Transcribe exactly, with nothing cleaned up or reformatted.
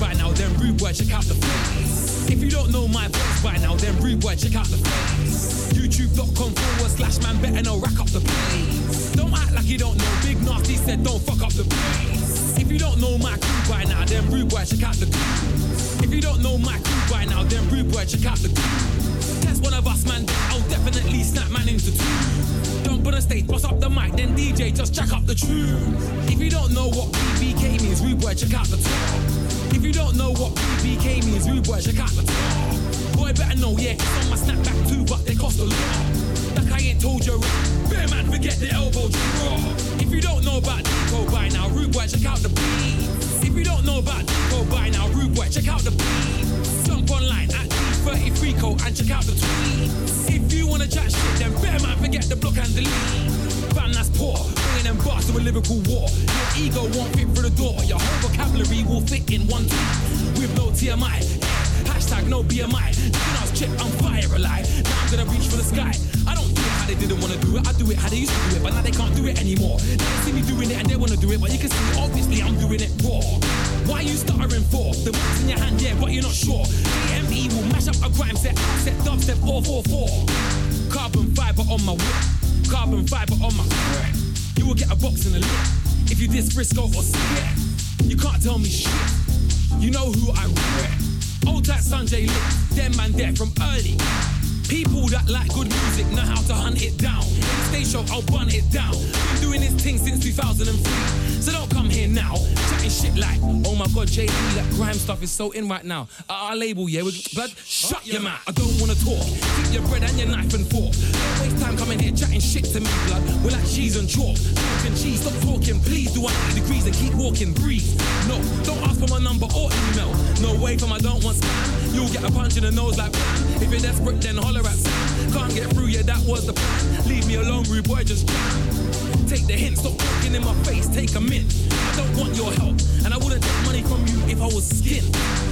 by now, then rude boy, check out the flex. If you don't know my voice by now, then rude boy, check out the flex. YouTube.com forward slash man better now rack up the place. Don't act like you don't know, Big Nasty said don't fuck up the place. If you don't know my crew by now, then rude boy, check out the crew. If you don't know my crew by now, then rude boy, check out the crew. Test one of us, man, then I'll definitely snap man into two. Jump on the stage, bust up the mic, then D J, just jack up the tune. If you don't know what B B K means, rude boy, check out the tour. If you don't know what B B K means, rude boy, check out the top. Boy, better know, yeah, it's on my snapback too, but they cost a lot. Like I ain't told you right, bear man, forget the elbow draw. If you don't know about Dupo by now, rude boy, check out the beat. If you don't know about Dupo by now, rude boy, check out the beat. Jump online at D thirty-three co and check out the tweet. If you wanna chat shit, then bear man, forget the block and delete. Fam, that's poor, bringing them bars to a lyrical war. Your ego won't fit through the door, your whole vocabulary will fit in one tweet. With no T M I, hashtag no B M I. Then I was chipped, I'm fire alive. Now I'm gonna reach for the sky. I don't do it how they didn't wanna do it, I do it how they used to do it, but now they can't do it anymore. They can see me doing it and they wanna do it, but you can see, obviously I'm doing it raw. Why you stuttering for? The mic's in your hand, yeah, but you're not sure. J M E will mash up a grime set, set dubstep four four four. Carbon fiber on my whip. Carbon fiber on my crap. You will get a box in the lip if you diss Frisco or Skip. You can't tell me shit. You know who I rep. Old type Sanjay Lit, them man there from early. People that like good music know how to hunt it down. In the stage show, I'll bun it down. Been doing this thing since two thousand three, so don't come here now chatting shit like, oh my god, J D, that grime stuff is so in right now. At our label, yeah, we're blood. Shut your mouth, I don't wanna talk. Keep your bread and your knife and fork. Don't waste time coming here chatting shit to me, blood. We're like cheese and chalk. Talking cheese, stop talking, please. Do one hundred degrees and keep walking, breathe. No, don't ask for my number or email. No way from I don't want spam. You'll get a punch in the nose like bam. If you're desperate, then holler at Sam. Can't get through, yeah, that was the plan. Leave me alone, rude boy, just jam. Take the hint, stop talking in my face, take a mint. I don't want your help, and I wouldn't take money from you if I was skint.